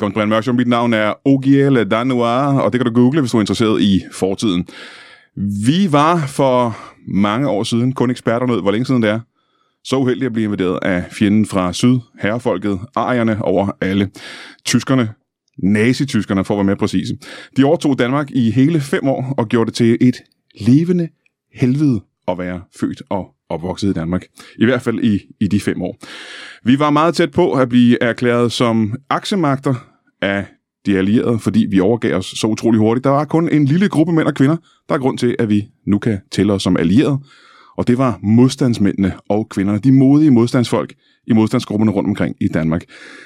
Velkommen til Brian Mørk. Mit navn er Ogiel Danois, og det kan du google, hvis du er interesseret i fortiden. Vi var for mange år siden kun eksperter nød, hvor længe siden det er. Så uheldig at blive invaderet af fjenden fra syd, herrefolket, arierne over alle. Tyskerne, nazityskerne for at være mere præcise. De overtog Danmark i hele 5 år og gjorde det til et levende helvede at være født og opvokset i Danmark. I hvert fald i de 5 år. Vi var meget tæt på at blive erklæret som aksemagter af de allierede, fordi vi overgav os så utrolig hurtigt. Der var kun en lille gruppe mænd og kvinder, der er grund til, at vi nu kan tælle os som allierede. Og det var modstandsmændene og kvinderne, de modige modstandsfolk i modstandsgrupperne rundt omkring i Danmark.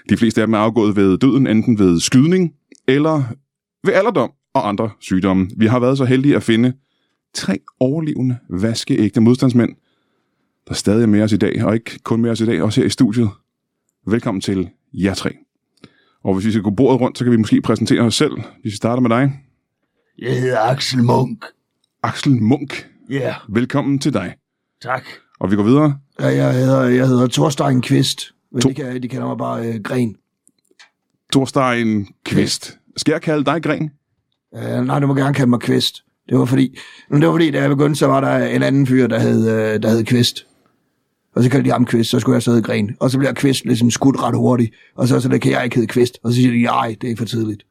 De fleste af dem er afgået ved døden, enten ved skydning eller ved alderdom og andre sygdomme. Vi har været så heldige at finde 3 overlevende, vaskeægte modstandsmænd, der stadig er med os i dag, og ikke kun med os i dag, også her i studiet. Velkommen til jer 3. Og hvis vi skal gå bordet rundt, så kan vi måske præsentere os selv. Hvis vi starter med dig. Jeg hedder Axel Munk. Axel Munk? Ja. Yeah. Velkommen til dig. Tak. Og vi går videre. Ja, jeg hedder Thorstein Kvist, men de kalder mig bare Gren. Thorstein Kvist. Skal jeg kalde dig Gren? Nej, du må gerne kalde mig Kvist. Det var fordi, da jeg begyndte, så var der en anden fyr, der hed Kvist. Og så kaldte de ham Kvist, så skulle jeg så hedde Gren. Og så bliver Kvist ligesom skudt ret hurtigt. Og så der kan jeg ikke hedde Kvist. Og så siger de, nej, det er for tidligt.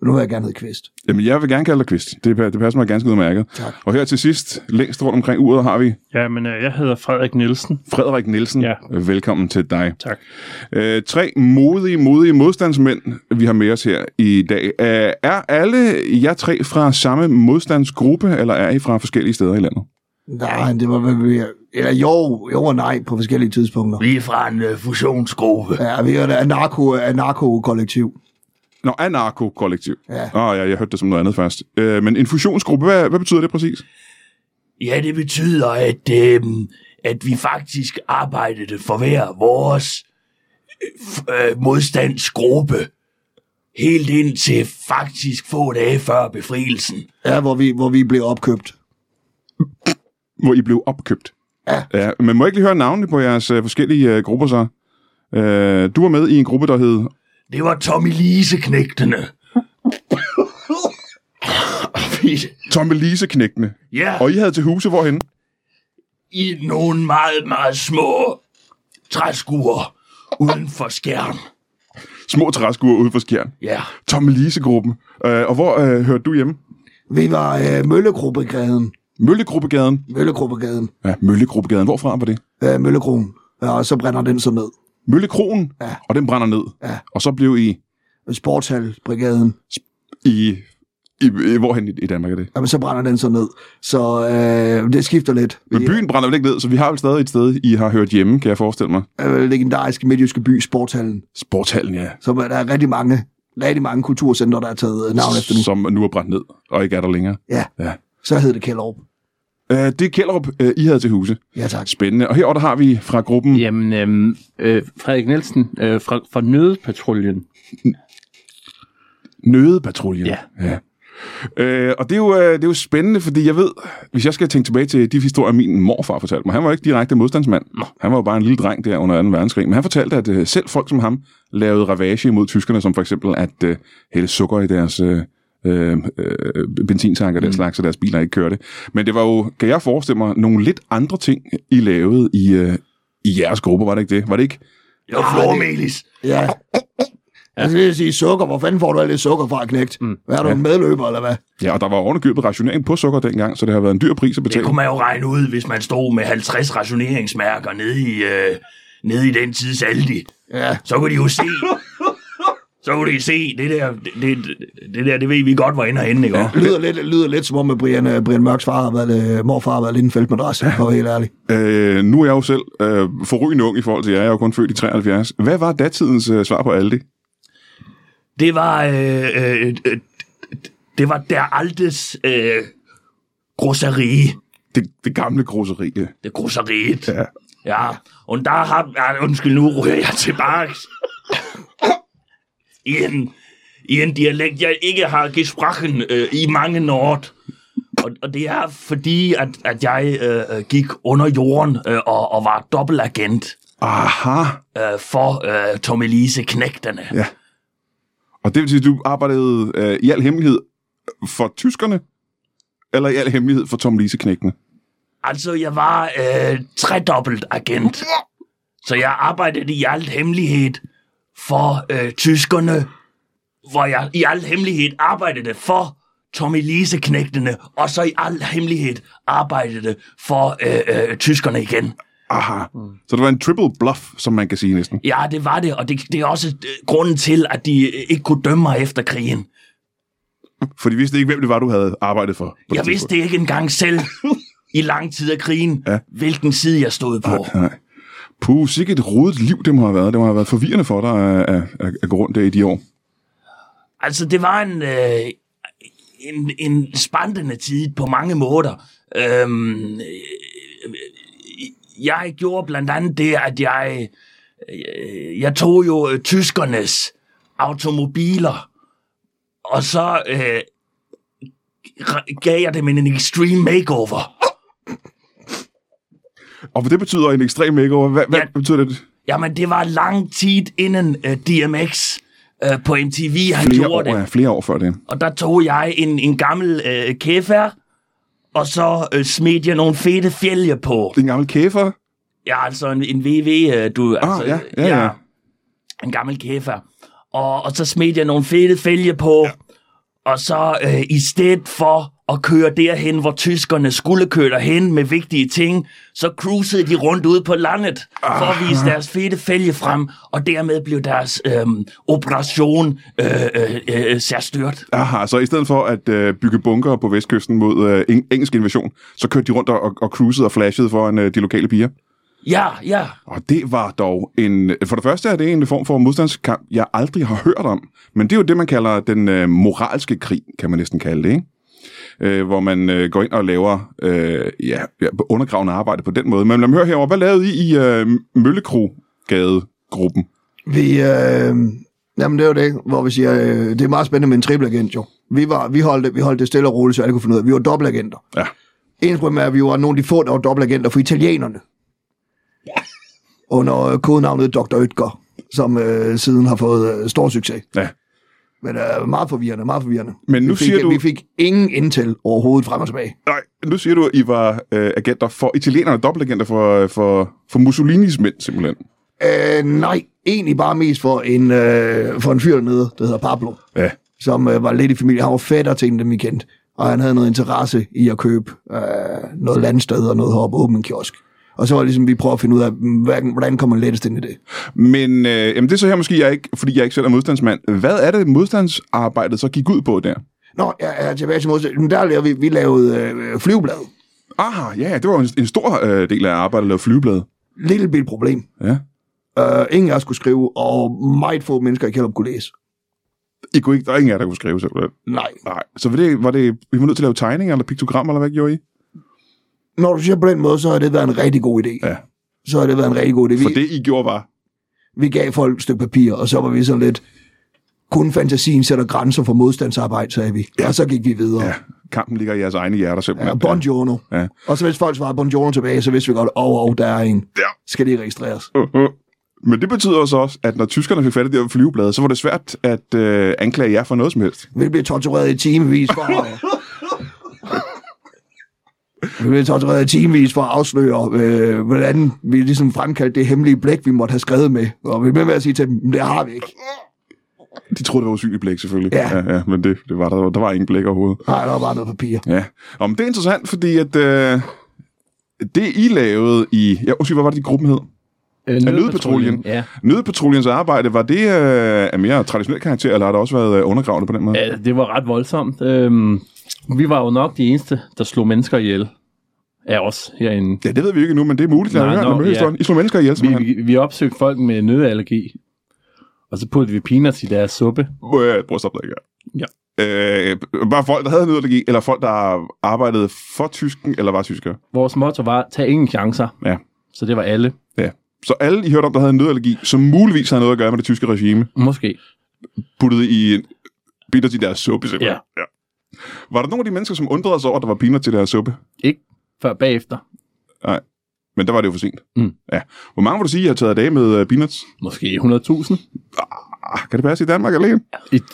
Men nu vil jeg gerne hedde Kvist. Jamen, jeg vil gerne kalde dig Kvist. Det passer mig ganske udmærket. Tak. Og her til sidst, længst rundt omkring uret, har vi... Jamen, jeg hedder Frederik Nielsen. Frederik Nielsen, ja. Velkommen til dig. Tak. 3 modige modstandsmænd, vi har med os her i dag. Er alle jer 3 fra samme modstandsgruppe, eller er I fra forskellige steder i landet? Nej, det var vel... Eller jo og nej på forskellige tidspunkter. Vi er fra en fusionsgruppe. Ja, vi er et anarko-kollektiv. Nå, anarko-kollektiv. Ja. Jeg hørte det som noget andet først. Men en fusionsgruppe, hvad betyder det præcis? Ja, det betyder, at vi faktisk arbejdede for hver vores modstandsgruppe. Helt indtil faktisk få dage før befrielsen. Ja, hvor vi blev opkøbt. Hvor I blev opkøbt? Ja. Ja, men må jeg ikke lige høre navnene på jeres forskellige grupper så? Du var med i en gruppe, der hed... Det var Tommeliseknægtene. Tommeliseknægtene? Ja. Og I havde til huse hvorhenne? I nogle meget, meget små træskuer uden for Skjern. Små træskuer uden for Skjern? Ja. Tommelisegruppen. Og hvor hørte du hjemme? Vi var Møllekrobegaden. Møllekrobegaden? Møllekrobegaden. Ja, Møllekrobegaden. Hvorfra var det? Møllekroen. Ja, og så brænder den så ned. Møllekroen? Ja. Og den brænder ned? Ja. Og så blev I? Sportshallen-brigaden. Hvorhen i Danmark er det? Jamen, så brænder den så ned. Så det skifter lidt. Men byen brænder vel ikke ned, så vi har vel stadig et sted, I har hørt hjemme, kan jeg forestille mig. Legendariske midtjyske by, Sportshallen. Sportshallen, ja. Så der er rigtig mange kulturcenter, der er taget navn efter nu. Som nu er brændt ned, og ikke er der længere. Ja. Så hed det Kjellerup. Det er Kjellerup, I havde til huse. Ja, tak. Spændende. Og herover der har vi fra gruppen... Jamen, Frederik Nielsen fra Nødpatruljen. Nødpatruljen? Ja. Og det er jo spændende, fordi jeg ved, hvis jeg skal tænke tilbage til de historier, min morfar fortalte mig. Han var ikke direkte modstandsmand. Han var jo bare en lille dreng der under 2. verdenskrig. Men han fortalte, at selv folk som ham lavede ravage imod tyskerne, som for eksempel at hælde sukker i deres... benzintanker, den slags, så deres biler ikke kørte. Men det var jo, kan jeg forestille mig, nogle lidt andre ting, I lavede i jeres grupper, var det ikke det? Var det ikke? Det var flormelis. Ja. Altså, det vil sige sukker. Hvor fanden får du alt det sukker fra, knægt? Hvad er du, en medløber, eller hvad? Ja, og der var ovenikøbet rationering på sukker dengang, så det har været en dyr pris at betale. Det kunne man jo regne ud, hvis man stod med 50 rationeringsmærker nede i den tids Aldi. Ja. Så kunne de jo se... Så kunne de se, det der, det ved vi godt, hvor ender henne, ikke? Ja. Lyder lidt som om, at Brian Mørks morfar har været lidt en feltmadras, for at være helt ærlig. Nu er jeg jo selv forrygende ung i forhold til jer. Jeg er jo kun født i 73. Hvad var datidens svar på Aldi? Det var... det var der altes groserie. Det gamle groserie. Det grosseriet. Ja. Og der har... Undskyld, nu ryger jeg tilbage... I en dialekt, jeg ikke har gesprochen i mange år. Og det er fordi, at jeg gik under jorden og var dobbeltagent. Aha. For Tommelise knægterne. Ja. Og det vil sige, at du arbejdede i al hemmelighed for tyskerne, eller i al hemmelighed for Tommeliseknægtene? Altså, jeg var tredobbelt agent. Så jeg arbejdede i al hemmelighed for tyskerne, hvor jeg i al hemmelighed arbejdede for Tommeliseknægtene, og så i al hemmelighed arbejdede for tyskerne igen. Aha, så det var en triple bluff, som man kan sige næsten. Ja, det var det, og det er også grunden til, at de ikke kunne dømme mig efter krigen. For de vidste ikke, hvem det var, du havde arbejdet for. Jeg vidste ikke engang selv i lang tid af krigen, ja, hvilken side jeg stod på. Nej. Puh, sikkert et rodet liv, det må have været. Det må have været forvirrende for dig at gå rundt der i de år. Altså, det var en spændende tid på mange måder. Jeg gjorde blandt andet det, at jeg tog jo tyskernes automobiler, og så gav jeg dem en extreme makeover. Og hvad det betyder en extreme makeover? Hvad betyder det? Jamen, det var lang tid inden DMX på MTV, han gjorde det. Ja, flere år før det. Og der tog jeg en gammel kæfer, og så smed jeg nogle fede fjælge på. Det er en gammel kæfer? Ja, altså en VV, du... Altså, ja. En gammel kæfer. Og så smed jeg nogle fede fjælge på, ja, og så i stedet for at køre derhen, hvor tyskerne skulle køre derhen med vigtige ting, så cruisede de rundt ude på landet for at vise deres fede fælge frem, og dermed blev deres operation særstyrt. Aha, så i stedet for at bygge bunker på vestkysten mod engelsk invasion, så kørte de rundt og cruisede og flashede foran de lokale piger? Ja. Og det var dog en... For det første er det en form for modstandskamp, jeg aldrig har hørt om, men det er jo det, man kalder den moralske krig, kan man næsten kalde det, ikke? Hvor man går ind og laver undergravende arbejde på den måde. Men lad mig høre herovre, hvad lavede I Møllekrobegaden-gruppen? Jamen det er jo det, hvor vi siger, det er meget spændende med en triple-agent jo. Vi holdt det stille og roligt, så alle kunne finde ud af, vi var dobbeltagenter. Ja. Ens problem er, at vi var nogle af de få, der var dobbeltagenter for italienerne. Ja. Under kodenavnet Dr. Oetker, som siden har fået stor succes. Ja. Men meget forvirrende. Men nu vi fik ingen intel overhovedet frem og tilbage. Nej, nu siger du, at I var agenter for italienerne, dobbeltagenter for Mussolinis mænd, simpelthen. Nej, egentlig bare mest for en fyr dernede, der hedder Pablo, ja, som var lidt i familie. Han var fætter til en dem, I kendte, og han havde noget interesse i at købe noget landsted og noget heroppe, åbne en kiosk. Og så var det ligesom, vi prøver at finde ud af, hvordan kommer man lettest ind i det. Men jamen det er så her måske, jeg ikke, fordi jeg ikke selv er modstandsmand. Hvad er det, modstandsarbejdet så gik ud på der? Nå, jeg er tilbage til modstand. Der lavede vi lavede flyveblad. Aha, ja, det var en stor del af arbejdet at lave flyveblad. Lille bit problem. Ja. Ingen af os kunne skrive, og meget få mennesker i Kjellerup kunne læse. I kunne ikke, der er ingen af jer, der kunne skrive simpelthen? Nej. Så var I nødt til at lave tegninger eller piktogrammer, eller hvad gjorde I? Når du siger på den måde, så har det været en rigtig god idé. Ja. For det, I gjorde, var? Vi gav folk et stykke papir, og så var vi sådan lidt... Kun fantasien sætter grænser for modstandsarbejde, sagde vi. Ja. Og så gik vi videre. Ja. Kampen ligger i jeres egne hjerter simpelthen. Ja, buongiorno. Ja. Og så hvis folk svarede buongiorno tilbage, så vidste vi godt, der er en. Ja. Skal det registreres? Men det betyder så også, at når tyskerne fik fat i det her flyveblad, så var det svært at anklage jer for noget som helst. Vi blev tortureret i timevis for... Vi blev tortureret timevis for at afsløre, hvordan vi ligesom fremkaldte det hemmelige blæk, vi måtte have skrevet med. Og vi blev med at sige til dem, det har vi ikke. De troede, det var usynligt blæk, selvfølgelig. Ja. Ja, men det var der. Der var ingen blæk overhovedet. Nej, der var bare noget papir. Ja. Men det er interessant, fordi at det, I lavede i... Ja, hvad var det, gruppen hed? Nødpatruljen. Ja. Nødpatruljens arbejde, var det af mere traditionel karakter, eller har det også været undergravende på den måde? Ja, det var ret voldsomt. Vi var jo nok de eneste, der slog mennesker ihjel af os herinde. Ja, det ved vi ikke nu, men det er muligt. Ja. I slog mennesker ihjel. Vi opsøgte folk med nødallergi, og så puttede vi peanuts i deres suppe. Prøv at stoppe dig, ja. Var folk, der havde nødallergi, eller folk, der arbejdede for tysken, eller var tyskere? Vores motto var, tag ingen chancer. Ja. Så det var alle. Ja. Så alle, I hørte om, der havde nødallergi, som muligvis havde noget at gøre med det tyske regime. Måske. Puttede i peanuts i deres suppe, simpelthen. Ja. Var der nogle af de mennesker, som undrede sig over, at der var peanuts til deres suppe? Ikke før bagefter. Nej, men der var det jo for sent. Mm. Ja. Hvor mange vil du sige, at I har taget af med peanuts? Måske 100.000. Kan det passe i Danmark alene?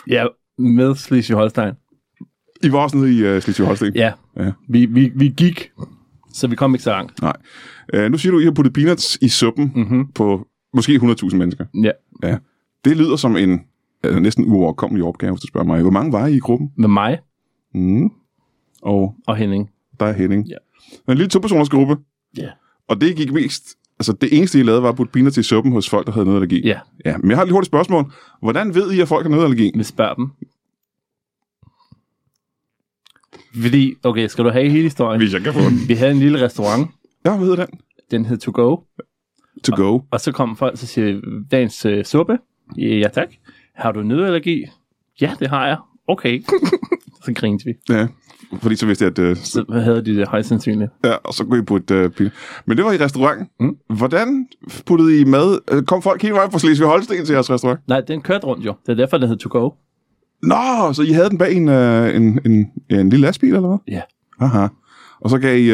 Ja, med Slesvig-Holstein. I var også nede i Slesvig-Holstein? Ja. Vi gik, så vi kom ikke så langt. Nej. Nu siger du, at I har puttet peanuts i suppen på måske 100.000 mennesker. Ja. Det lyder som en næsten uoverkommelig opgave, hvis du spørger mig. Hvor mange var I i gruppen? Med mig. Og Henning. Der er Henning. Ja. En lille to-personers gruppe. Ja. Og det gik mest... Altså, det eneste, I lavede, var at putte peanuts i suppen hos folk, der havde nødallergi. Ja. Men jeg har et lidt hurtigt spørgsmål. Hvordan ved I, at folk har nødallergi? Vi spørger dem. Fordi, okay, skal du have hele historien? Hvis jeg kan få den. Vi havde en lille restaurant. Ja, hvad hedder den? Den hed To Go. Og så kom folk, så siger dagens suppe. Ja, tak. Har du nødallergi? Ja, det har jeg. Okay. Så grinte vi. Ja. Fordi så vidste jeg, at... Så havde de det højst sandsynligt. Ja, og så kunne I putte pil. Men det var i restauranten. Hvordan puttede I mad? Kom folk hele vejen fra Slesvig-Holsten til jeres restaurant? Nej, den kørte rundt jo. Det er derfor, den hed To Go. Nå, så I havde den bag en lille lastbil, eller hvad? Ja. Aha. Og så gav I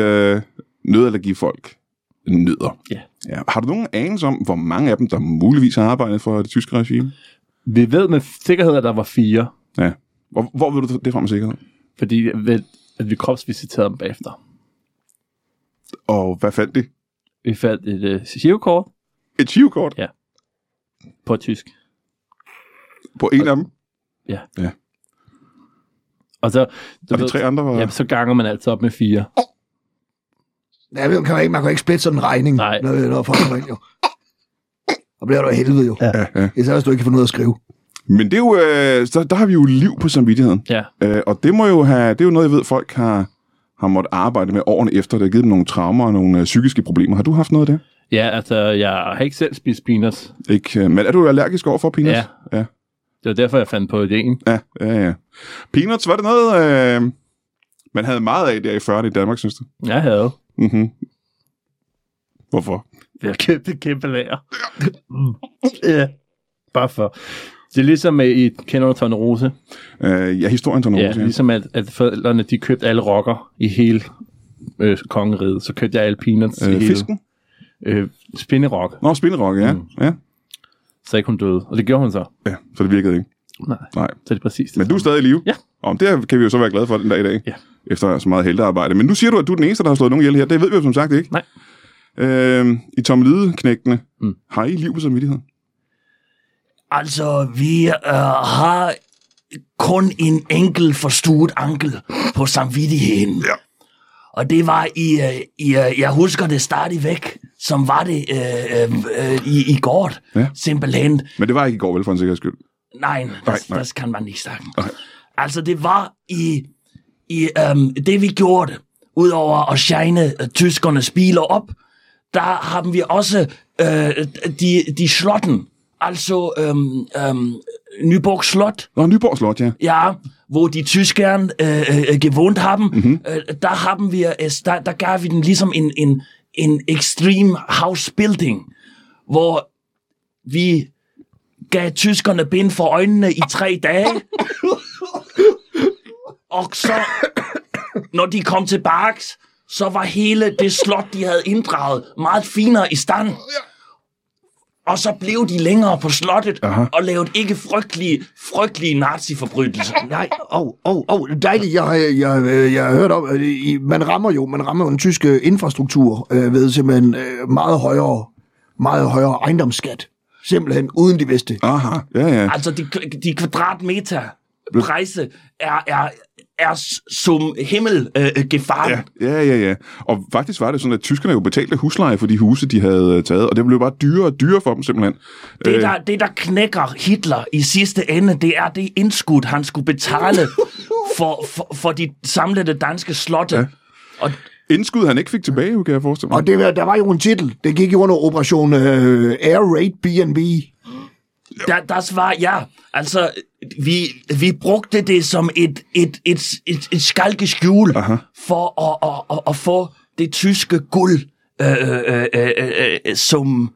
nødallergifolk nødder. Ja. Har du nogen anelse om, hvor mange af dem, der muligvis har arbejdet for det tyske regime? Vi ved med sikkerhed, at der var 4. Ja. Hvor ved du det fra med sikkerhed? Fordi at vi kropsvisiterede dem bagefter. Og hvad fandt de? Vi fandt et chivekort. Et chivekort? Ja. På tysk. På en af dem? Ja. Og så... Og de 3 andre var... Ja, så ganger man altså op med 4. Ja, man kan ikke splitte sådan en regning. Nej. Når folk kommer ind, jo. Og bliver du af helvede, jo. Ja. Især hvis du ikke kan få noget at skrive. Men det er jo, så der har vi jo liv på samvittigheden. Ja. Og det må jo have, det er jo noget, jeg ved, folk har måttet arbejde med årene efter. Det har givet dem nogle traumer og nogle psykiske problemer. Har du haft noget af det? Ja, altså, jeg har ikke selv spist peanuts. Ikke, men er du allergisk over for peanuts? Ja. Det var derfor, jeg fandt på ideen. Ja. Peanuts, var det noget, man havde meget af der i 40'erne i Danmark, synes du? Jeg havde. Hvorfor? Det er kæmpe lager. Ja, bare for... Det er ligesom i kender du Tornerose? Ja, historien Tornerose. Ja, ligesom at forældrene, de købte alle rocker i hele kongeriget. Så købte jeg alle peanuts i hele... Fisken? Spinderok. Nå, spinderok, ja. Ja. Så ikke hun døde, og det gjorde hun så. Ja, så det virkede ikke. Nej. Så det er præcis det. Men du er stadig i live? Ja. Og det kan vi jo så være glade for den dag i dag. Ja. Efter så meget heltearbejde. Men nu siger du, at du er den eneste, der har slået nogen ihjel her. Det ved vi jo som sagt ikke. Nej. I Tommeliseknægtene, har I liv på samvittighed? Altså, vi har kun en enkelt forstuet ankel på samvittigheden. Ja. Og det var jeg husker det stadigvæk, som var det i går, simpelthen. Men det var ikke i går, vel, for en sikkerheds skyld? Nej. Det kan man ikke snakke. Okay. Altså, det var det, vi gjorde, udover at shine tyskernes biler op, der har vi også de slotten. Altså Nyborg Slot. Nå, Nyborg Slot, ja. Ja, hvor de tyskerne gewohnt haben. Der gav vi den ligesom en extreme house building, hvor vi gav tyskerne bind for øjnene i 3 dage. Og så, når de kom til Barks, så var hele det slot, de havde inddraget, meget finere i stand. Og så blev de længere på slottet og lavede ikke frygtelige nazi-forbrydelser. Nej, dejligt. Jeg har hørt om, at man rammer jo den tyske infrastruktur ved simpelthen meget højere ejendomsskat. Simpelthen uden de vidste. Aha, ja. Altså de kvadratmeter priser er som himmel gefaren. Ja. Og faktisk var det sådan, at tyskerne jo betalte husleje for de huse, de havde taget, og det blev bare dyrere og dyrere for dem simpelthen. Det, der knækker Hitler i sidste ende, det er det indskud, han skulle betale for de samlede danske slotte. Ja. Og indskud, han ikke fik tilbage, kan jeg forestille mig. Og der var jo en titel. Det gik jo under Operation Air Raid B&B. Das var, ja, altså... Vi brugte det som et skalkeskjul for at få det tyske guld som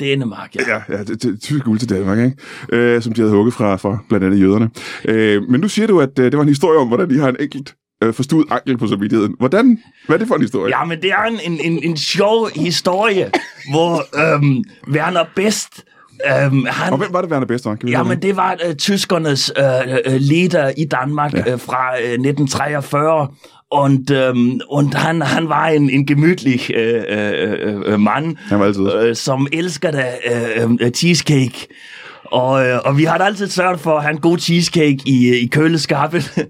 Danmark. Ja, det tyske guld til Danmark, ikke? Som de havde hugget fra blandt andet jøderne. Men nu siger du, at det var en historie om, hvordan de har en enkelt forstuet ankel på samvittigheden. Hvad er det for en historie? Ja, men det er en sjov historie, hvor Werner Best Og hvem var det Werner Best? Jamen, det var tyskernes leder i Danmark fra 1943. Und han var en gemütlich Mann, som elskede cheesecake. Og vi har altid sørget for at have en god cheesecake i køleskabet.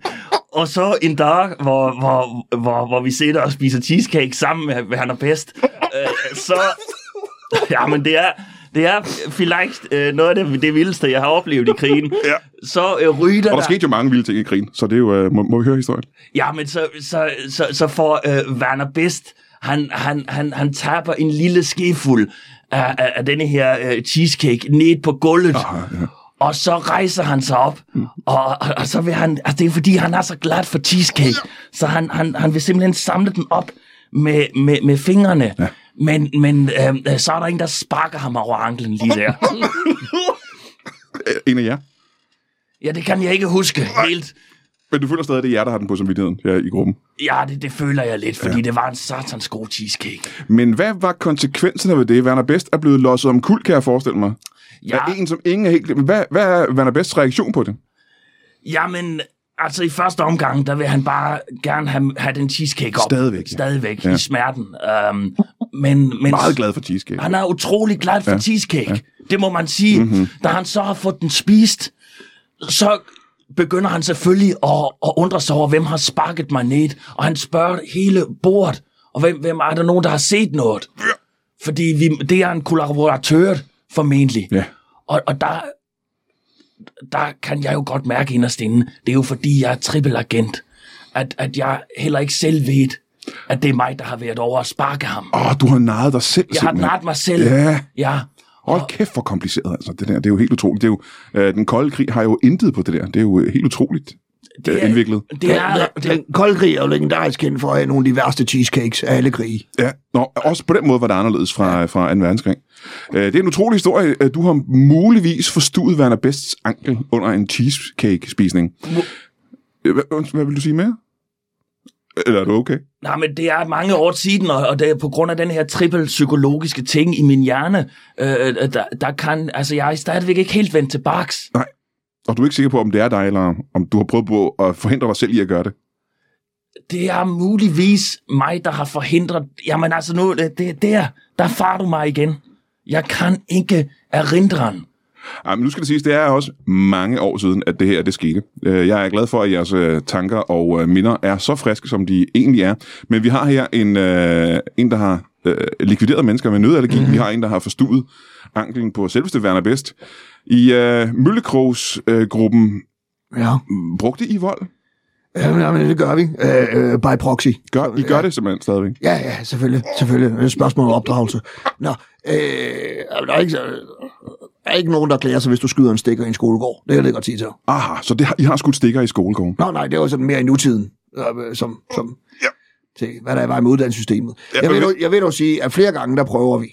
Og så en dag, hvor vi sidder og spiser cheesecake sammen med Werner Best, så... Jamen, det er vielleicht noget af det vildeste, jeg har oplevet i krigen. Ja. Så ryger der... Og der skete jo mange vilde ting i krigen, så det er jo... Må vi høre historien? Ja, men så får Werner Best... Han taber en lille skefuld af denne her cheesecake ned på gulvet. Aha, ja. Og så rejser han sig op, og så vil han... Altså, det er fordi, han er så glad for cheesecake, så han vil simpelthen samle den op med fingrene. Ja. Men så er der en, der sparker ham over anklen lige der. En af jer? Ja, det kan jeg ikke huske helt. Men du føler stadig, det er jer, der har den på samvittigheden her i gruppen? Ja, det føler jeg lidt, fordi det var en satans god cheesecake. Men hvad var konsekvenserne ved det? Werner Best er blevet losset om kul, kan jeg forestille mig. Ja. Er en, som ingen er helt... Hvad er Werner Bests reaktion på det? Jamen... Altså i første omgang, der vil han bare gerne have den cheesecake op. Stadigvæk i smerten. Men meget glad for cheesecake. Han er utrolig glad for cheesecake. Ja. Det må man sige. Mm-hmm. Da han så har fået den spist, så begynder han selvfølgelig at undre sig over, hvem har sparket mig ned. Og han spørger hele bordet, og hvem er der nogen, der har set noget? Fordi det er en kollaboratør, formentlig. Ja. Og der kan jeg jo godt mærke inderst inde, det er jo fordi, jeg er trippelagent, at jeg heller ikke selv ved, at det er mig, der har været over at sparke ham. Du har narret dig selv. Jeg simpelthen har narret mig selv, ja. Hold kæft, hvor kompliceret, altså. Det der, det er jo helt utroligt. Det er jo, den kolde krig har jo intet på det der. Det er jo helt utroligt. Det er indviklet. Den kolde krig er jo legendarisk kendt for at have nogle af de værste cheesecakes af alle krige. Ja, også på den måde var det anderledes fra 2. verdenskrig. Det er en utrolig historie. Du har muligvis forstuet Werner Bests ankel under en cheesecake-spisning. Hvad vil du sige mere? Eller er du okay? Nej, men det er mange år siden, og det er på grund af den her trippelpsykologiske ting i min hjerne, der kan... Altså, jeg er stadigvæk ikke helt vendt til baks. Nej. Og du er ikke sikker på, om det er dig, eller om du har prøvet på at forhindre dig selv i at gøre det? Det er muligvis mig, der har forhindret... Jamen altså nu, der farer du mig igen. Jeg kan ikke erindre. Men nu skal det siges, det er også mange år siden, at det her, det skete. Jeg er glad for, at jeres tanker og minder er så friske, som de egentlig er. Men vi har her en der har likvideret mennesker med nødallergi. Mm-hmm. Vi har en, der har forstuet anklen på selveste Werner Best. I Møllekrogsgruppen brugte I vold? Jamen, det gør vi. By proxy. I gør det simpelthen stadigvæk? Ja, selvfølgelig. Det er et spørgsmål om opdragelse. Nå, der er ikke nogen, der klager sig, hvis du skyder en stikker i en skolegård. Det kan jeg godt sige til. Aha, så I har skudt stikker i skolegården? Nej, det er jo sådan mere i nutiden. Til, hvad der var med uddannelsessystemet. Jeg vil dog sige, at flere gange, der prøver vi.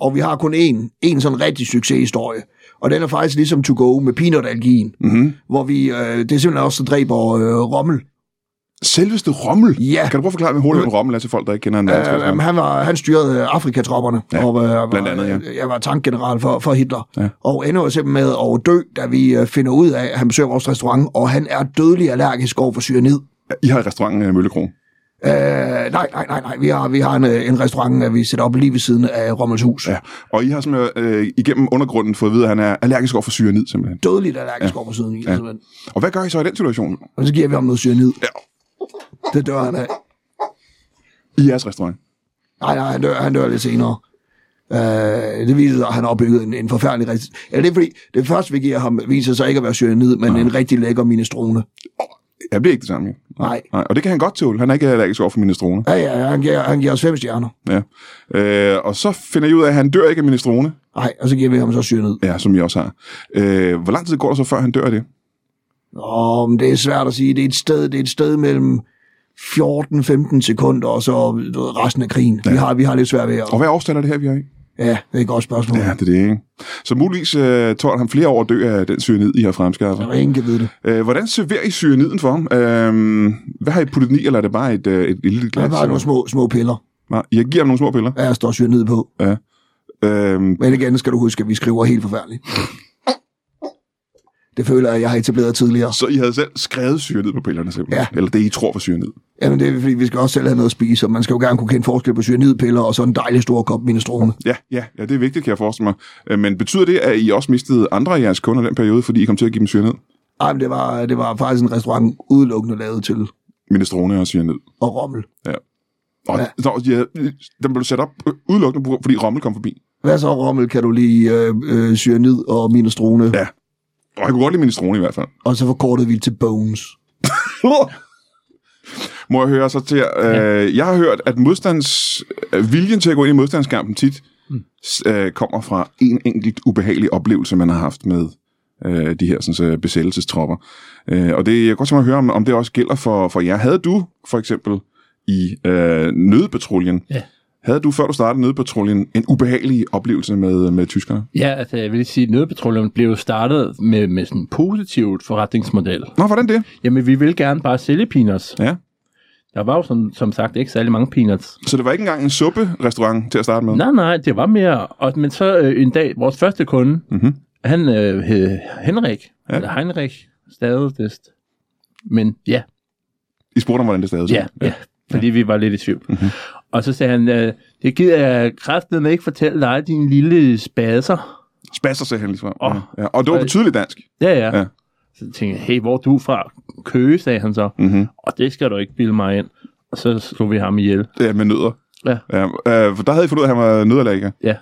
Og vi har kun en sådan rigtig succeshistorie, og den er faktisk ligesom to go med peanut-algien, mm-hmm. hvor vi, det er simpelthen også, der dræber rommel. Selveste rommel? Ja. Kan du prøve at forklare, hvad hovedet på rommel er til folk, der ikke kender en dansk? Han styrede Afrikatropperne, og blandt andet, jeg var tankgeneral for Hitler, og ender simpelthen med at dø, da vi finder ud af, at han besøger vores restaurant, og han er dødelig allergisk over for cyanid. I har et restaurant i Møllekroen? Nej. Vi har en restaurant, vi sætter op lige ved siden af Rommels hus. Ja. Og I har simpelthen igennem undergrunden fået at vide, at han er allergisk over for cyanid, simpelthen. Dødeligt allergisk over for cyanid, simpelthen. Og hvad gør I så i den situation? Og så giver vi ham noget cyanid. Ja. Det dør han af. I jeres restaurant? Nej, han dør lidt senere. Det viser, at han har opbygget en forfærdelig... det er fordi, det første, vi giver ham, viser sig ikke at være cyanid, men en rigtig lækker minestrone. Ja, det er ikke det samme. Nej. Og det kan han godt tåle. Han er ikke allergisk over for minestrone. Ja, han giver os 5 stjerner. Ja. Og så finder I ud af, at han dør ikke af minestrone. Nej, og så giver vi ham så cyanid. Ja, som I også har. Hvor lang tid går der så, før han dør af det? Det er svært at sige. Det er et sted mellem 14-15 sekunder, og så resten af krigen. Ja. Vi har lidt svært ved at... Og hvad afstand er det her, vi har i? Ja, det er et godt spørgsmål. Ja, det er det, ikke? Så muligvis tåler han flere år at dø af den cyanid, I har fremskaffet. Der er ingen, der ved det. Hvordan serverer I cyaniden for ham? Hvad har I puttet den i, eller er det bare et lille glas? Det er bare nogle små piller. Jeg giver ham nogle små piller? Ja, jeg står cyanid på. Ja. Men igen skal du huske, at vi skriver helt forfærdeligt. Det føler jeg, at jeg har etableret tidligere. Så I havde selv skrevet syre ned på pillerne simpelthen? Ja. Eller det, I tror var syre ned? Jamen det er fordi, vi skal også selv have noget at spise, og man skal jo gerne kunne kende forskel på syre ned-piller og så en dejlig stor kop minestrone. Ja, det er vigtigt, kan jeg forestille mig. Men betyder det, at I også mistede andre af jeres kunder den periode, fordi I kom til at give dem syre ned? Nej, men det var faktisk en restaurant udelukkende lavet til minestrone og syre ned. Og rommel. Ja. Og ja, den blev sat op udelukkende, fordi rommel kom forbi. Hvad så rommel? Kan du lige syre ned og minestrone? Ja. Og jeg kunne godt lide minestrone i hvert fald. Og så forkortede vi til Bones. Må jeg høre så til jeg har hørt, at viljen til at gå ind i modstandskampen tit kommer fra en enkelt ubehagelig oplevelse, man har haft med de her sådan, så besættelsestropper. Og det, jeg kan godt tænke mig at høre, om det også gælder for jer. Havde du for eksempel i Nødpatruljen... Ja. Havde du, før du startede Nødpatruljen, en ubehagelig oplevelse med tyskerne? Ja, altså jeg vil sige, at Nødpatruljen blev startet med sådan en positivt forretningsmodel. Nå, hvordan det? Jamen, vi ville gerne bare sælge peanuts. Ja. Der var jo som sagt ikke særlig mange peanuts. Så det var ikke engang en supperestaurant til at starte med? Nej, det var mere. Men så en dag, vores første kunde, han hed Henrik, ja. Eller Heinrich, stadig vist. Men ja. I spurgte om, hvordan det stadig? Ja. Fordi vi var lidt i tvivl. Og så sagde han, det gider jeg kraftedeme ikke fortælle dig, dine lille spasser. Spasser, sagde han ligesom. Ja. Og det var betydeligt dansk. Ja. Så tænkte jeg, hey, hvor er du fra? Køge, sagde han så. Og det skal du ikke bilde mig ind. Og så slog vi ham ihjel. Ja, med nødder. Ja. For der havde I fundet ud af, at han var nødderlægger. Ja.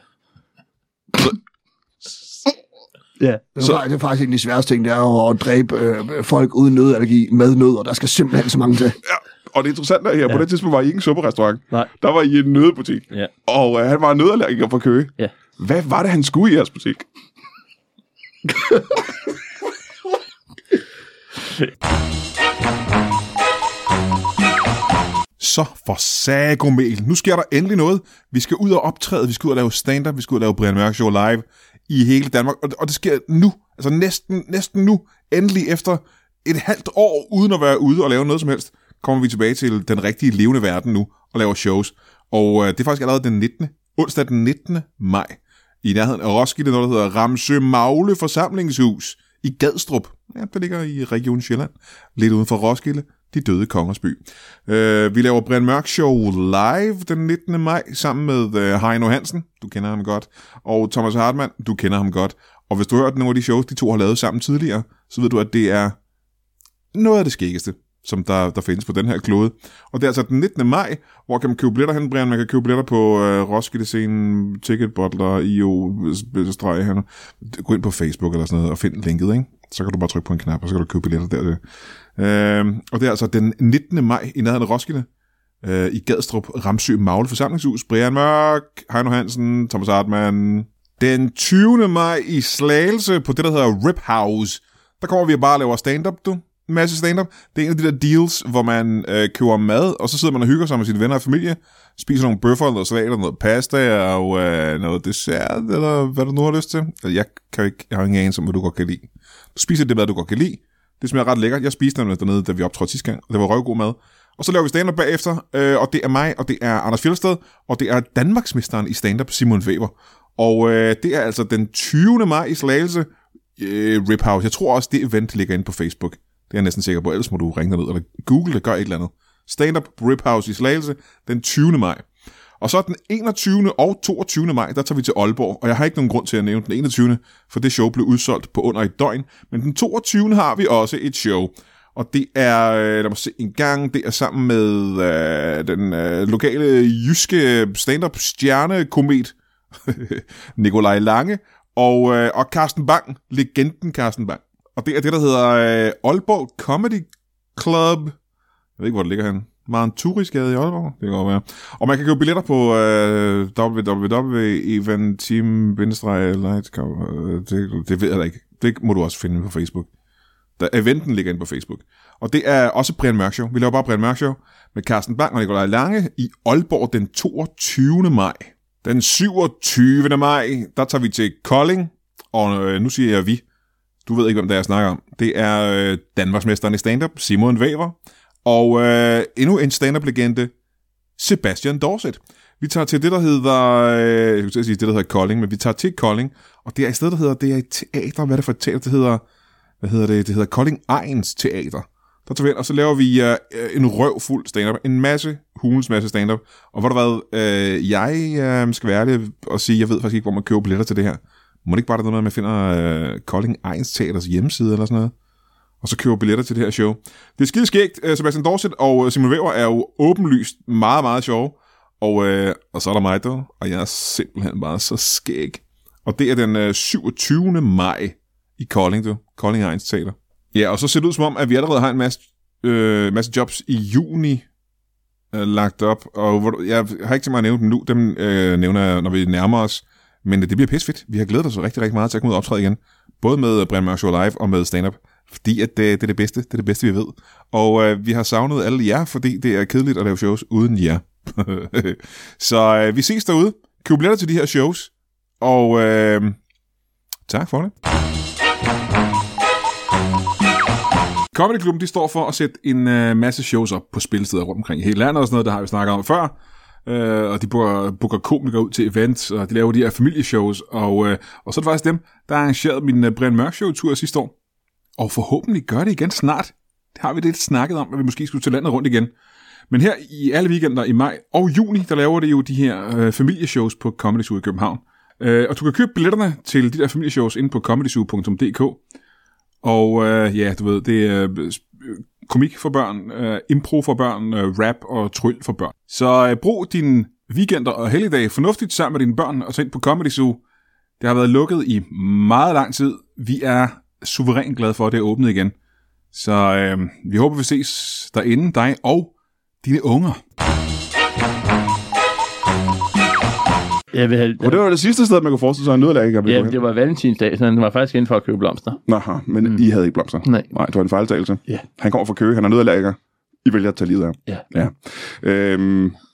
Ja. Det er faktisk en af de sværeste ting, det er at dræbe folk uden nødallergi med nødder. Der skal simpelthen så mange til. Ja. Og det interessante er her, på det tidspunkt var I ikke en supperestaurant. Nej. Der var I en nødbutik. Ja. Og han var en nødallergiker fra Køge. Ja. Hvad var det, han skulle i jeres butik? Så for sagomel. Nu sker der endelig noget. Vi skal ud og optræde. Vi skal ud og lave stand-up. Vi skal ud og lave Brian Mørk Show live i hele Danmark. Og det sker nu. Altså næsten nu. Endelig efter et halvt år, uden at være ude og lave noget som helst, kommer vi tilbage til den rigtige levende verden nu og laver shows. Og det er faktisk allerede den 19. Onsdag den 19. maj i nærheden af Roskilde, noget der hedder Ramsø Magle Forsamlingshus i Gadstrup. Ja, det ligger i Region Sjælland, lidt uden for Roskilde, de døde kongers by. Vi laver Brian Mørk Show live den 19. maj sammen med Heino Hansen, du kender ham godt, og Thomas Hartmann, du kender ham godt. Og hvis du har hørt nogle af de shows, de to har lavet sammen tidligere, så ved du, at det er noget af det skæggeste, som der findes på den her klode. Og det er altså den 19. maj, hvor kan man købe billetter hen, Brian? Man kan købe billetter på Roskilde-scenen, Ticketbottler, IO-streg. Gå ind på Facebook eller sådan noget og find linket, ikke? Så kan du bare trykke på en knap, og så kan du købe billetter der. Og det er altså den 19. maj i nærheden af Roskilde, i Gadstrup, Ramsø Magle Forsamlingshus. Brian Mørk, Heino Hansen, Thomas Hartmann. Den 20. maj i Slagelse på det, der hedder Rip House. Der kommer vi bare og laver stand-up, du. En masse stand-up. Det er en af de der deals, hvor man køber mad, og så sidder man og hygger sig med sine venner og familie, spiser nogle bøffer, noget salat, noget pasta og noget dessert, eller hvad du nu har lyst til. Jeg har ingen anelse om, hvad du godt kan lide. Du spiser det mad, du godt kan lide. Det smager ret lækkert. Jeg spiste nemlig dernede, da vi optrådte sidste gang, og det var røvgod mad. Og så laver vi stand-up bagefter, og det er mig, og det er Anders Fjeldsted, og det er Danmarksmesteren i stand-up, Simon Weber. Og det er altså den 20. maj i Slagelse, Rip House. Jeg tror også, det event ligger inde på Facebook. Det er jeg næsten sikker på, ellers må du ringe ned eller google det, gør et eller andet. Stand-up Rip House i Slagelse den 20. maj. Og så den 21. og 22. maj, der tager vi til Aalborg, og jeg har ikke nogen grund til at nævne den 21., for det show blev udsolgt på under et døgn, men den 22. har vi også et show. Og det er, lad mig se en gang, det er sammen med den lokale jyske stand-up stjernekomet Nikolaj Lange og Carsten Bang, legenden Carsten Bang. Og det er det, der hedder Aalborg Comedy Club. Jeg ved ikke, hvor det ligger henne. Marenturigsgade i Aalborg. Det kan godt være. Og man kan købe billetter på www.eventim-lightcover. Det ved jeg ikke. Det må du også finde på Facebook. Eventen ligger inde på Facebook. Og det er også Brian Mørk Show. Vi laver bare Brian Mørk Show med Carsten Bang og Nicolaj Lange i Aalborg den 22. maj. Den 27. maj, der tager vi til Kolding. Og nu siger jeg vi. Du ved ikke, hvem det er, jeg snakker om. Det er Danmarksmesteren i stand-up, Simon Weber, og endnu en stand-up-legende, Sebastian Dorset. Vi tager til det, der hedder... jeg skulle sige, det, der hedder Kolding, men vi tager til Kolding. Og det er et sted, der hedder... Det er et teater. Hvad er det for et teater? Det hedder... Hvad hedder det? Det hedder Kolding Egns Teater. Der tager vi ind, og så laver vi en røvfuld stand-up. En masse, hulens masse stand-up. Og hvor der været... jeg skal være ærlig og sige, jeg ved faktisk ikke, hvor man køber billetter til det her. Må det ikke bare der noget med, at man finder Kolding Egns Teaters hjemmeside eller sådan noget? Og så køber billetter til det her show. Det er skide skægt. Sebastian Dorset og Simon Weber er jo åbenlyst meget, meget sjove. Og så er der mig der, og jeg er simpelthen bare så skæg. Og det er den 27. maj i Kolding, du. Kolding Egns Teater. Ja, og så ser det ud som om, at vi allerede har en masse jobs i juni lagt op. Og hvor, jeg har ikke så meget nævnt dem nu, dem nævner jeg, når vi nærmer os. Men det bliver pissefedt. Vi har glædet os rigtig, rigtig meget til at komme ud og optræde igen. Både med Brian Mørk Show Live og med stand-up. Fordi at det er det bedste, det er det bedste, vi ved. Og vi har savnet alle jer, fordi det er kedeligt at lave shows uden jer. Så vi ses derude. Køb billetter til de her shows. Og tak for det. Comedy Klubben, de står for at sætte en masse shows op på spillesteder rundt omkring i hele landet og sådan noget, der har vi snakket om før. Og de booker komikere ud til events, og de laver de her familieshows. Og så er det faktisk dem, der arrangerede min Brian Mørk Show-tur sidste år. Og forhåbentlig gør det igen snart. Det har vi lidt snakket om, at vi måske skulle til landet rundt igen. Men her i alle weekender i maj og juni, der laver det jo de her familieshows på Comedy Zoo i København. Og du kan købe billetterne til de der familieshows inde på comedyzoo.dk. Og ja, du ved, det er komik for børn, impro for børn, rap og tryl for børn. Så brug dine weekender og helligdage fornuftigt sammen med dine børn og så ind på Comedy Zoo. Det har været lukket i meget lang tid. Vi er suverænt glade for, at det er åbnet igen. Så vi håber, vi ses derinde, dig og dine unger. Det var det sidste sted, man kunne forestille sig en nødlæg. Ja, det var valentinsdag, så han var faktisk inde for at købe blomster. Naha, men I havde ikke blomster. Nej, det var en fejltagelse. Yeah. Han kommer fra Køge, han er nødlægger. I vælger at tage livet af. Yeah. Ja.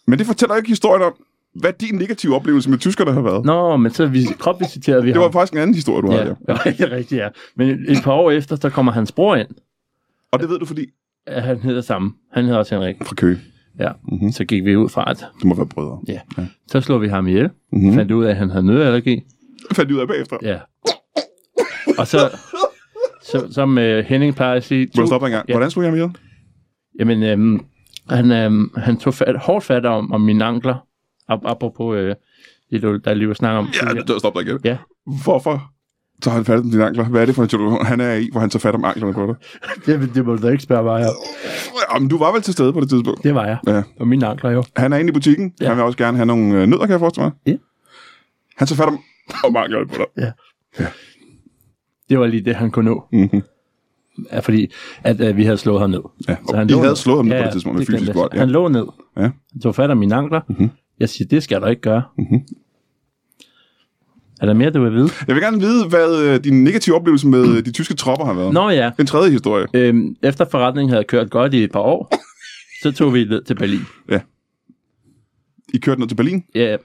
Men det fortæller ikke historien om, hvad din negative oplevelse med tyskerne har været. Nå, men så kropvisiterede vi ham. Det var faktisk en anden historie, du havde. Ja, det er rigtigt, ja. Men et par år efter, så kommer hans bror ind. Og det ved du, fordi... Ja, han hedder samme. Han hedder også Henrik. Fra Køge. Ja, så gik vi ud fra, at... Det må være brødre. Ja. Så slog vi ham ihjel. Fandt ud af, at han havde nødallergi. Fandt ud af bagefter. Ja. Og så som Henning plejer at sige... Må du stoppe en gang? Ja. Hvordan slog jeg ham ihjel? Jamen, han tog hårdt fat om mine ankler. Apropos det, der lige var snak om. Ja, det stopper igen. Ja. Hvorfor tager han fat om dine ankler? Hvad er det for en situation, han er i, hvor han tager fat om anklerne på dig? Det må du da ikke spørge mig om. Jamen, du var vel til stede på det tidspunkt? Det var jeg. Ja. Og mine ankler jo. Han er inde i butikken. Ja. Han vil også gerne have nogle nødder, kan jeg forestille mig. Ja. Han tager fat om anklerne på dig. Ja. Ja. Det var lige det, han kunne nå. Mm-hmm. Ja, fordi at, vi havde slået ham ned. Ja, så han havde slået ham ned på det tidspunkt. Det fysisk godt. Ja. Han lå ned. Ja. Han tog fat om mine ankler. Mm-hmm. Jeg siger, det skal du ikke gøre. Mm-hmm. Er der mere, du vil vide? Jeg vil gerne vide, hvad din negative oplevelse med de tyske tropper har været. Nå ja. En tredje historie. Efter forretningen havde kørt godt i et par år, så tog vi ned til Berlin. Ja. I kørte ned til Berlin? Ja.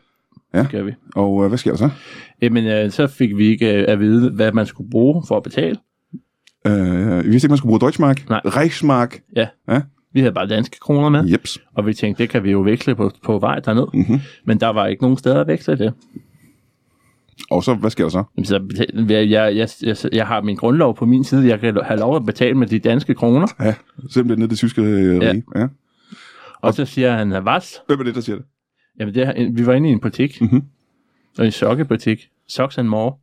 Gør vi. Og hvad sker der så? Jamen, så fik vi ikke at vide, hvad man skulle bruge for at betale. Vi vidste ikke, man skulle bruge Deutschmark? Nej. Reichsmark? Ja. Vi havde bare danske kroner med, og vi tænkte, det kan vi jo veksle på vej derned. Mm-hmm. Men der var ikke nogen steder at veksle det. Og så, hvad sker der så? Jamen, så jeg har min grundlov på min side. Jeg kan have lov at betale med de danske kroner. Ja, simpelthen ned det tyske rige. Ja. Og så siger han, hvad? Hvem er det, der siger det? Jamen, vi var inde i en butik. Mm-hmm. Og en sokkebutik. Sox and More.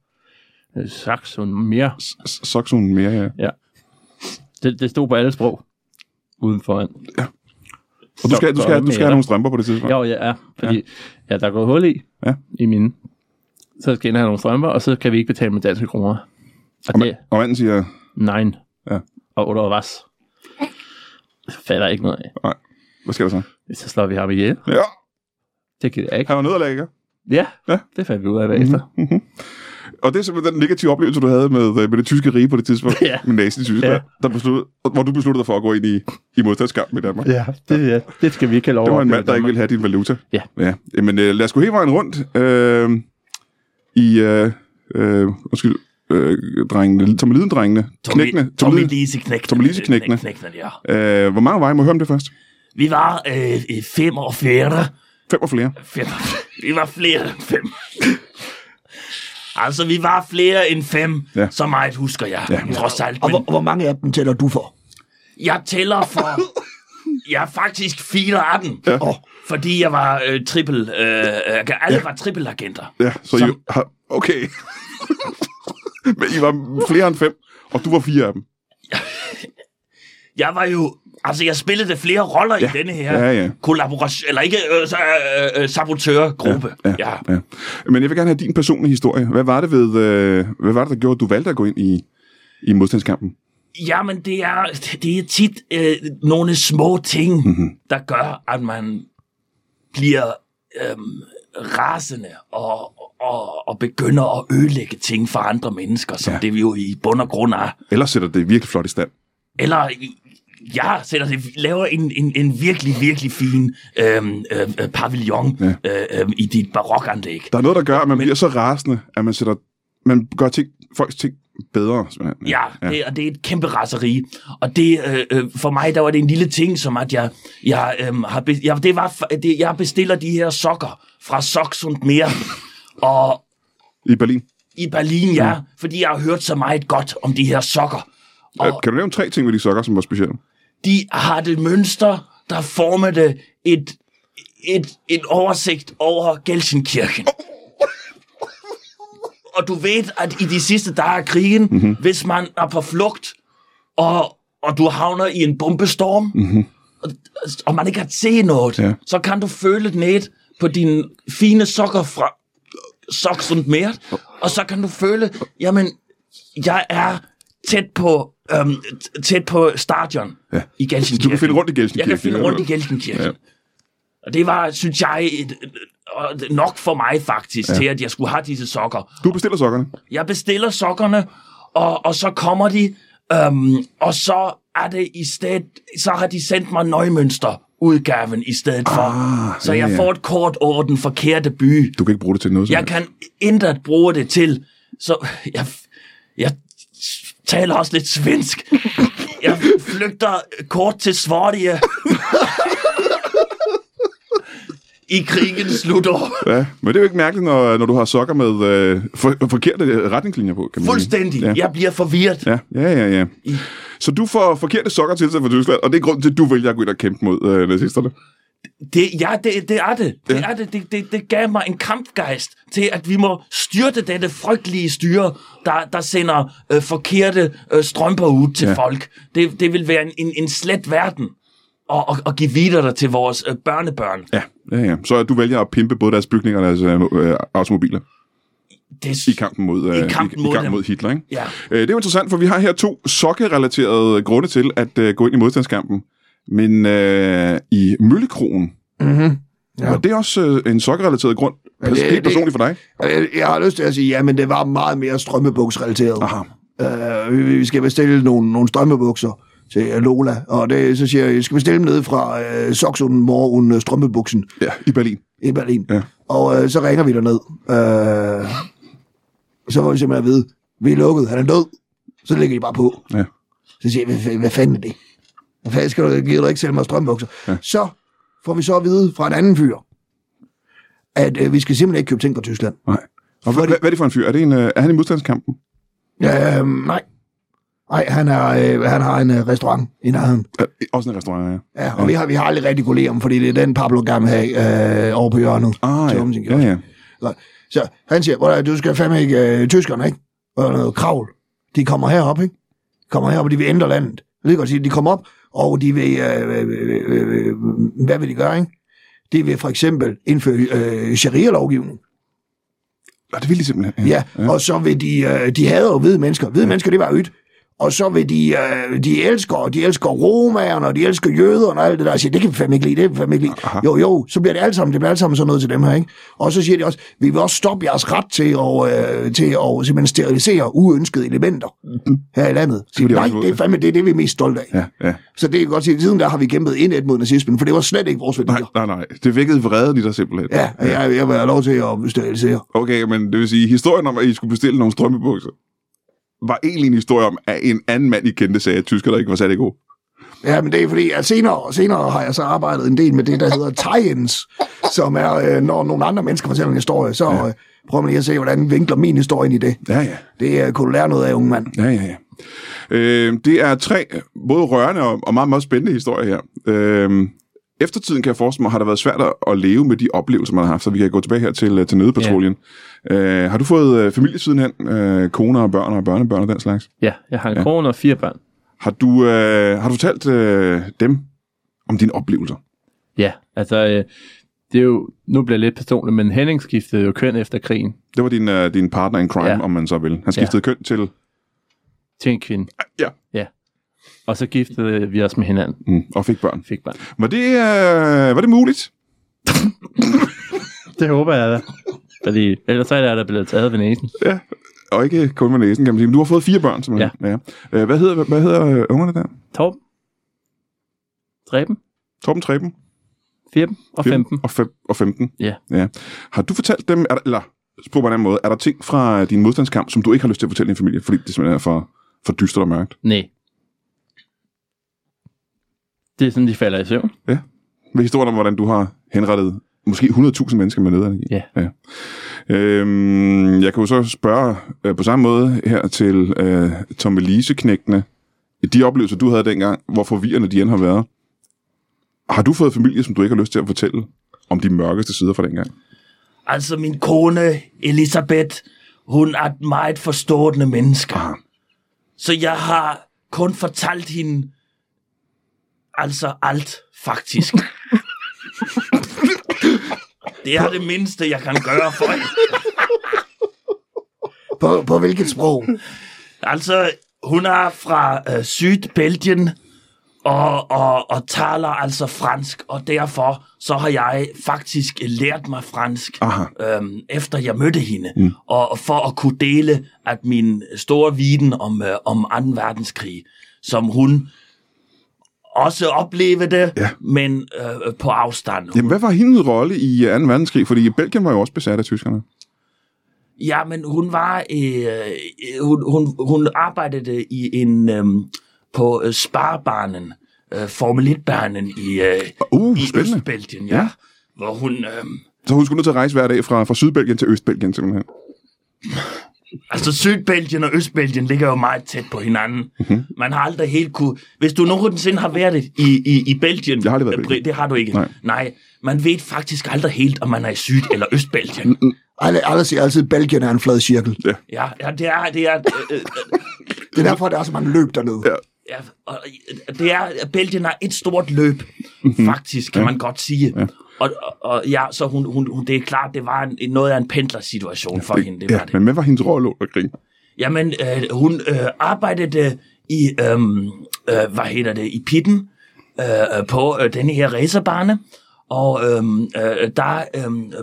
Sox and More. Sox and More, ja. Det stod på alle sprog. Udenforan. Ja. Og du skal have nogle strømper på det tidspunkt. Jo, ja. Fordi der er gået hul i mine. Så skal jeg have nogle strømper, og så kan vi ikke betale med danske kroner. Og manden siger... Nej. Ja. Og oder was. Så fatter ikke noget af. Nej. Hvad sker der så? Så slår vi ham ihjel. Ja. Det gider jeg ikke. Han var nødderlæg, ikke? Ja, det fandt vi ud af bagefter. Mm-hmm. Og det er simpelthen den negative oplevelse, du havde med det tyske rige på det tidspunkt, med nazi-Tyskland, hvor du besluttede dig for at gå ind i modstandskampen i Danmark. Ja, det skal vi ikke have lov. Det var en mand, der ikke ville have din valuta. Ja. Jamen, lad os gå hele vejen rundt drengene, Tommeliseknægtene. Hvor mange var I? Må høre om det først? Vi var fem og flere. Fem og flere? Vi var flere end fem. Altså, vi var flere end fem, ja. Så meget husker jeg, ja. Trods alt. Men... Og hvor mange af dem tæller du for? Jeg tæller for... Jeg er faktisk 4 af dem, ja. Fordi jeg var triple... alle var triple-agenter. Ja, så som... Okay. Men I var flere end 5, og du var 4 af dem. Jeg var jo... Altså, jeg spillede flere roller i denne her kollaboration... Eller ikke sabotørgruppe. Ja. Men jeg vil gerne have din personlige historie. Hvad var det, hvad var det der gjorde, at du valgte at gå ind i modstandskampen? Jamen, det er tit nogle små ting, der gør, at man bliver rasende og begynder at ødelægge ting for andre mennesker, som det vi jo i bund og grund er. Eller sætter det virkelig flot i stand. Eller... Jeg laver en virkelig, virkelig fin pavillon i dit barokanlæg. Der er noget, der gør, at man bliver så rasende, at man gør folks ting bedre. Ja. Det er et kæmpe raseri. Og det, for mig, der var det en lille ting, som at jeg bestiller de her sokker fra Sox and More. Og i Berlin? I Berlin, ja. Fordi jeg har hørt så meget godt om de her sokker. Og kan du nævne 3 ting ved de sokker, som var specielle? De har det mønster, der formede en oversigt over Gelsenkirchen. Og du ved, at i de sidste dage af krigen, hvis man er på flugt, og du havner i en bombestorm, og man ikke kan se noget, så kan du føle ned på dine fine sokker fra Sox and More, og så kan du føle, jamen, jeg er... Tæt på stadion i Gelsenkirchen. Du kan finde rundt i Gelsenkirchen. Jeg kan finde rundt i Gelsenkirchen. Ja. Og det var, synes jeg, nok for mig faktisk, til at jeg skulle have disse sokker. Du bestiller sokkerne? Jeg bestiller sokkerne, og så kommer de, og så er det i stedet, så har de sendt mig nøgmønsterudgaven i stedet for. Så jeg får et kort over den forkerte by. Du kan ikke bruge det til noget? Jeg kan intet bruge det til. Så jeg taler også lidt svensk. Jeg flygter kort til Sverige. I krigen slutter. Ja, men det er jo ikke mærkeligt, når du har sokker med forkerte retningslinjer på. Kan man fuldstændig. Ja. Jeg bliver forvirret. Ja. Så du får forkerte sokker til sig fra Tyskland, og det er grunden til, at du vælger at gå ind og kæmpe mod nazisterne. Det er det. Det gav mig en kampgejst til, at vi må styrte dette frygtelige styre, der sender forkerte strømper ud til folk. Det vil være en slet verden at give videre til vores børnebørn. Ja. Så du vælger at pimpe både deres bygninger og deres automobiler. I kampen mod Hitler, ikke? Ja. Det er jo interessant, for vi har her 2 sokkerelaterede grunde til at gå ind i modstandskampen. Men i Møllekroen, var det også en sokkerelateret grund? Helt personligt for dig? Jeg har lyst til at sige, ja, men det var meget mere strømmebuksrelateret. Vi skal bestille nogle strømmebukser til Lola, og så siger jeg, skal bestille dem nede fra Sox and More und strømmebuksen. Ja, i Berlin. Ja. Og så ringer vi derned. Så får vi simpelthen at vide, vi er lukket, han er død. Så lægger de bare på. Ja. Så siger jeg, hvad fanden er det? Hvad skal du give dig ikke selv med strømbukser? Ja. Så får vi så at vide fra en anden fyr, at vi skal simpelthen ikke købe ting fra Tyskland. Nej. Og hvad er det for en fyr? Er han i modstandskampen? Nej. Nej, han har en restaurant i nærheden. Også en restaurant, ja. Ja, og vi har aldrig rigtig kolleger om, fordi det er den Pablo gerne have over på hjørnet. Så han siger, du skal fandme ikke tyskerne, ikke? Og noget kravl. De kommer herop, ikke? De vil ændre landet. Det kan godt sige, de kommer op, og de vil, hvad vil de gøre, ikke? De vil for eksempel indføre sharia-lovgivning. Det vil de simpelthen. Ja, og så vil de hader jo hvide mennesker. Hvide mennesker, det var ydt. Og så vil de elsker romerne, og de elsker jøderne og alt det der. Og siger, det kan vi fandme ikke lide, Jo, så bliver det alt sammen, sådan noget til dem her, ikke? Og så siger de også, vi vil også stoppe jeres ret til at simpelthen sterilisere uønskede elementer her i landet. Så siger, nej, det er fandme det vi er mest stolte af. Ja. Så det kan godt sige, at siden der har vi kæmpet indet mod nazismen, for det var slet ikke vores værdier. Nej, det vækkede vreden i dig simpelthen. Ja. Jeg var lov til at sterilisere. Okay, men det vil sige, historien om, at I skulle bestille nogle strømmebukser, var egentlig en historie om, at en anden mand, I kendte, sagde, at tyskerne ikke var særlig gode. Ja, men det er fordi, at senere har jeg så arbejdet en del med det, der hedder tie-ins, som er, når nogle andre mennesker fortæller en historie, så ja. Prøver man lige at se, hvordan vinkler min historie ind i det. Ja, ja. Det kunne du lære noget af, unge mand. Ja, ja, ja. Det er tre både rørende og meget, meget spændende historier her. Eftertiden, kan jeg forestille mig, har det været svært at leve med de oplevelser, man har haft, så vi kan gå tilbage her til Nødpatruljen. Ja. Har du fået familie sidenhen? Koner og børn og børnebørn og den slags? Ja, jeg har en kone og 4 børn. Har du fortalt dem om dine oplevelser? Ja, altså det er jo, nu bliver lidt personligt, men Henning skiftede jo køn efter krigen. Det var din partner in crime, om man så vil. Han skiftede køn til en kvinde. Ja. Ja. Og så giftede vi os med hinanden. Og fik børn. Var det muligt? Det håber jeg da. Fordi ellers er der blevet taget ved næsen. Ja. Og ikke kun med næsen, kan man sige. Men du har fået 4 børn, simpelthen. Ja. Ja. Hvad hedder ungerne der? Torben. Treben. Torben, Treben. 4 og 15. Og 15. Ja. Ja. Har du fortalt dem, eller på en anden måde, er der ting fra din modstandskamp, som du ikke har lyst til at fortælle din familie, fordi det simpelthen er for dystert og mørkt? Nej. Det er sådan, de falder i søvn. Ja. Med historien om, hvordan du har henrettet måske 100.000 mennesker med nederlag. Yeah. Ja. Jeg kan jo så spørge på samme måde her til Tommeliseknægtene. De oplevelser, du havde dengang, hvor forvirrende de end har været. Har du fået familie, som du ikke har lyst til at fortælle om de mørkeste sider fra dengang? Altså min kone, Elisabeth, hun er et meget forstående menneske. Ah. Så jeg har kun fortalt hende altså alt, faktisk. Det er det mindste, jeg kan gøre for jer. På hvilket sprog? Altså, hun er fra Syd-Belgien og taler altså fransk, og derfor så har jeg faktisk lært mig fransk, efter jeg mødte hende, og for at kunne dele at min store viden om 2. verdenskrig, som hun også opleve det, men på afstand. Jamen, hvad var hendes rolle i 2. verdenskrig? Fordi Belgien var jo også besat af tyskerne. Ja, men hun var hun arbejdede i en på sparebanen, Formel 1-banen i Østbelgien, ja. Hvor hun så hun skulle nødt til at rejse hver dag fra Sydbelgien til Østbelgien, simpelthen. Altså, Sydbelgien og Østbelgien ligger jo meget tæt på hinanden. Man har aldrig helt kunne... Hvis du nogensinde har været i Belgien... Jeg har aldrig været i Belgien. Det har du ikke. Nej, man ved faktisk aldrig helt, om man er i Syd- eller Østbelgien. Alle siger altid, at Belgien er en flad cirkel. Ja, det er... Det er derfor, der er så mange løb dernede. Ja, og det er... Belgien er et stort løb, faktisk, kan man godt sige. Ja. Og ja, så hun, det er klart, det var noget af en pendlersituation for hende. Det var det. Men hvad var hendes rolle under krigen? Jamen, hun arbejdede i, i pitten på denne her racerbane, og der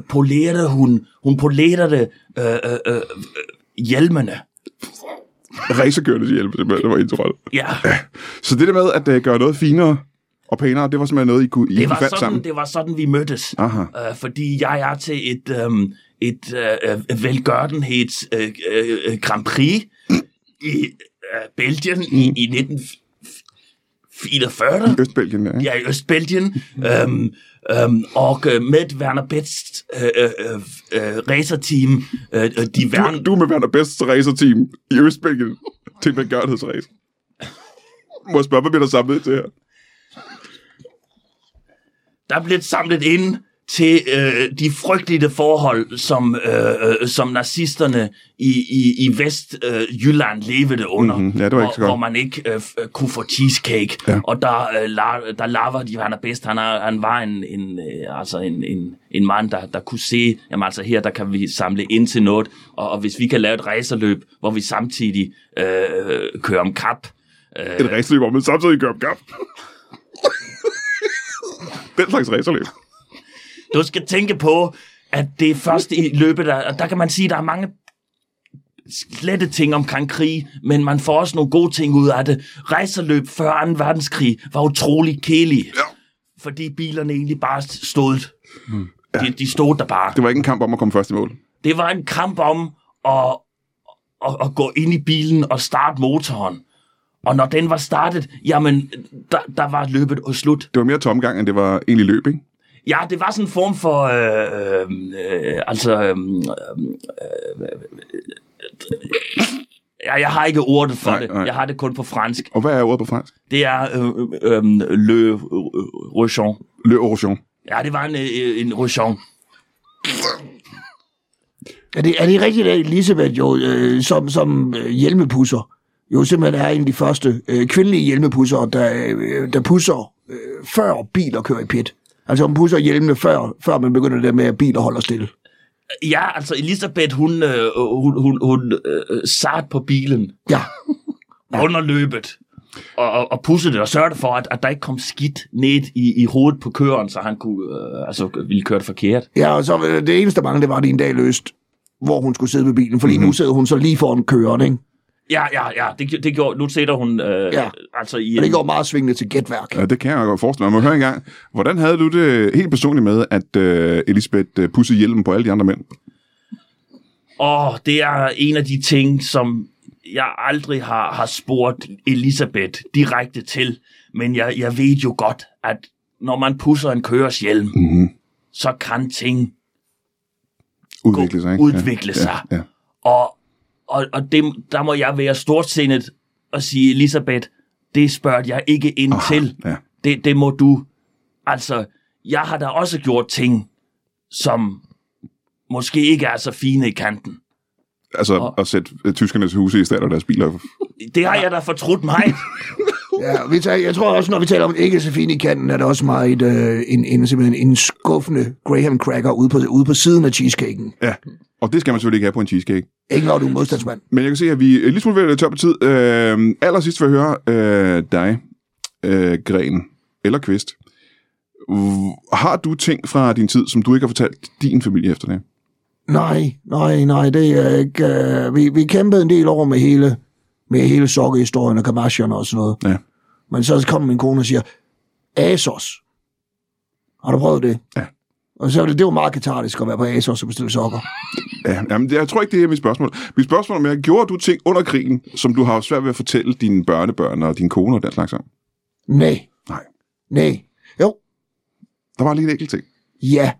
polerede hun polerede hjelmene. Racerkørende hjelme, det var hendes rolle. Ja. Så det der med at gøre noget finere, og pænere, det var simpelthen noget, I kunne fandt sammen? Det var sådan, vi mødtes. Fordi jeg er til et velgørenheds Grand Prix i Belgien i 1944. I Østbelgien, ja. Ja, i Østbelgien. Og med Werner Best racerteam. Du med Werner Bests racerteam i Østbelgien til en velgørenhedsræs. Må jeg spørge, hvad bliver der samlet til her? Der blev samlet ind til de frygtelige forhold, som nazisterne i Vestjylland levede under, hvor man ikke kunne få cheesecake, og der lavede de Werner Best. Han var en mand, der kunne se, jamen altså her, der kan vi samle ind til noget, og hvis vi kan lave et racerløb, hvor vi samtidig kører om kap. Et racerløb, hvor man samtidig kører om kap? Den slags racerløb. Du skal tænke på, at det første i løbet, der kan man sige, at der er mange slette ting omkring krig, men man får også nogle gode ting ud af det. Racerløb før 2. verdenskrig var utrolig kedelige, fordi bilerne egentlig bare stod. De stod der bare. Det var ikke en kamp om at komme først i mål. Det var en kamp om at gå ind i bilen og starte motoren. Og når den var startet, jamen, der var løbet og slut. Det var mere tomgang, end det var egentlig løb, ikke? Ja, det var sådan en form for, jeg har ikke ordet for det. Jeg har det kun på fransk. Og hvad er ordet på fransk? Det er le rochon. Le rochon. Ja, det var en rochon. Er det rigtigt, at Elisabeth jo som hjelmepusser jo simpelthen er en af de første kvindelige hjelmepusser, der pusser før biler kører i pit? Altså hun pusser hjelmene før man begynder det med, at biler holder stille? Ja, altså Elisabeth, hun sat på bilen. Ja. Under løbet. Og pudsede det og sørgede for, at der ikke kom skidt ned i hovedet på køreren, så han kunne, ville køre det forkert. Ja, og så det eneste, der manglede, det var det en dag løst, hvor hun skulle sidde med bilen, for lige nu sidder hun så lige foran køreren, ikke? Ja, det gjorde, nu sætter hun, altså i... Og det gjorde meget svingende til gætværk. Ja, det kan jeg godt forestille mig. Man må høre engang, hvordan havde du det helt personligt med, at Elisabeth pudsede hjelmen på alle de andre mænd? Det er en af de ting, som... jeg aldrig har spurgt Elisabeth direkte til, men jeg ved jo godt, at når man pusser en kørers hjelm, så kan ting udvikle sig. Ja. Og det, der må jeg være stortsindet og sige, Elisabeth, det spørger jeg ikke ind til. Ja. Det må du. Altså, jeg har da også gjort ting, som måske ikke er så fine i kanten. Altså at sætte tyskernes huse i stedet og deres biler. Det har jeg da fortrudt mig. Jeg tror også, når vi taler om ikke så fint i kanten, er det også meget en skuffende graham cracker ude på siden af cheesecaken. Ja, og det skal man selvfølgelig ikke have på en cheesecake. Ikke når du er modstandsmand. Men jeg kan se, at vi lige smule ved at tør på tid. Allersidst vil jeg høre dig, Gren eller Kvist. Har du ting fra din tid, som du ikke har fortalt din familie efter det? Nej, det er ikke... Vi kæmpede en del over med hele sokkehistorien og kamasjerne og sådan noget. Ja. Men så kom min kone og siger, ASOS. Har du prøvet det? Ja. Og så det var meget katartisk at være på ASOS og bestille sokker. Ja, jamen, jeg tror ikke, det er mit spørgsmål. Mit spørgsmål er mere, gjorde du ting under krigen, som du har svært ved at fortælle dine børnebørn og dine koner og den slags om? Nej. Jo. Der var lige en enkelt ting. Ja.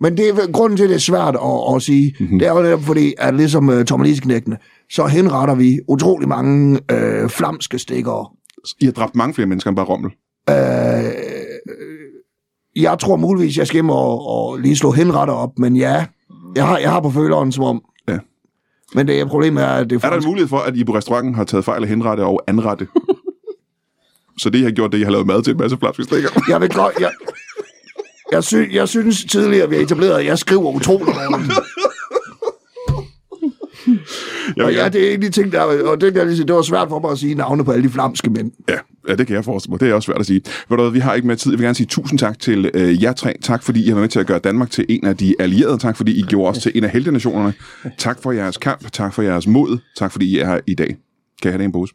Men det er, grunden til, at det er svært at sige, det er jo netop fordi, at ligesom Tommeliseknægtene, så henretter vi utrolig mange flamske stikkere. I har dræbt mange flere mennesker end bare Rommel. Jeg tror muligvis, jeg skal hjem og lige slå henretter op, men ja, jeg har på føleren som om. Ja. Men det problemet er, at det er... Er der en mulighed for, at I på restauranten har taget fejl af henrette og anrette? Så det, I har gjort, det I har lavet mad til en masse flamske stikkere? Jeg vil godt... Jeg synes tidligere, vi har etableret, at jeg skriver utroligt om den. Og ja, det er egentlig ting, der... Og det, kan jeg sige, det var svært for mig at sige navne på alle de flamske mænd. Ja, det kan jeg forestille mig. Det er også svært at sige. Vi har ikke mere tid. Jeg vil gerne sige tusind tak til jer tre. Tak, fordi I har været med til at gøre Danmark til en af de allierede. Tak, fordi I gjorde os til en af heltenationerne. Tak for jeres kamp. Tak for jeres mod. Tak, fordi I er her i dag. Kan jeg have det i en pose?